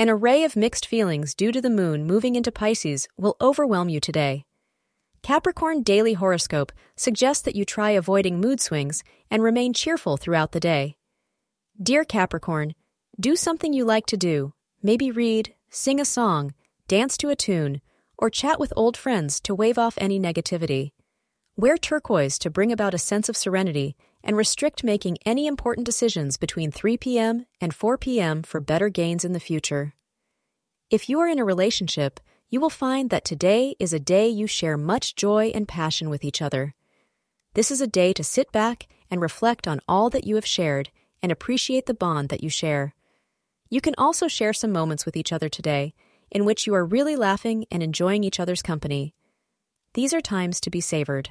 An array of mixed feelings due to the moon moving into Pisces will overwhelm you today. Capricorn Daily Horoscope suggests that you try avoiding mood swings and remain cheerful throughout the day. Dear Capricorn, do something you like to do, maybe read, sing a song, dance to a tune, or chat with old friends to wave off any negativity. Wear turquoise to bring about a sense of serenity and restrict making any important decisions between 3 p.m. and 4 p.m. for better gains in the future. If you are in a relationship, you will find that today is a day you share much joy and passion with each other. This is a day to sit back and reflect on all that you have shared and appreciate the bond that you share. You can also share some moments with each other today in which you are really laughing and enjoying each other's company. These are times to be savored.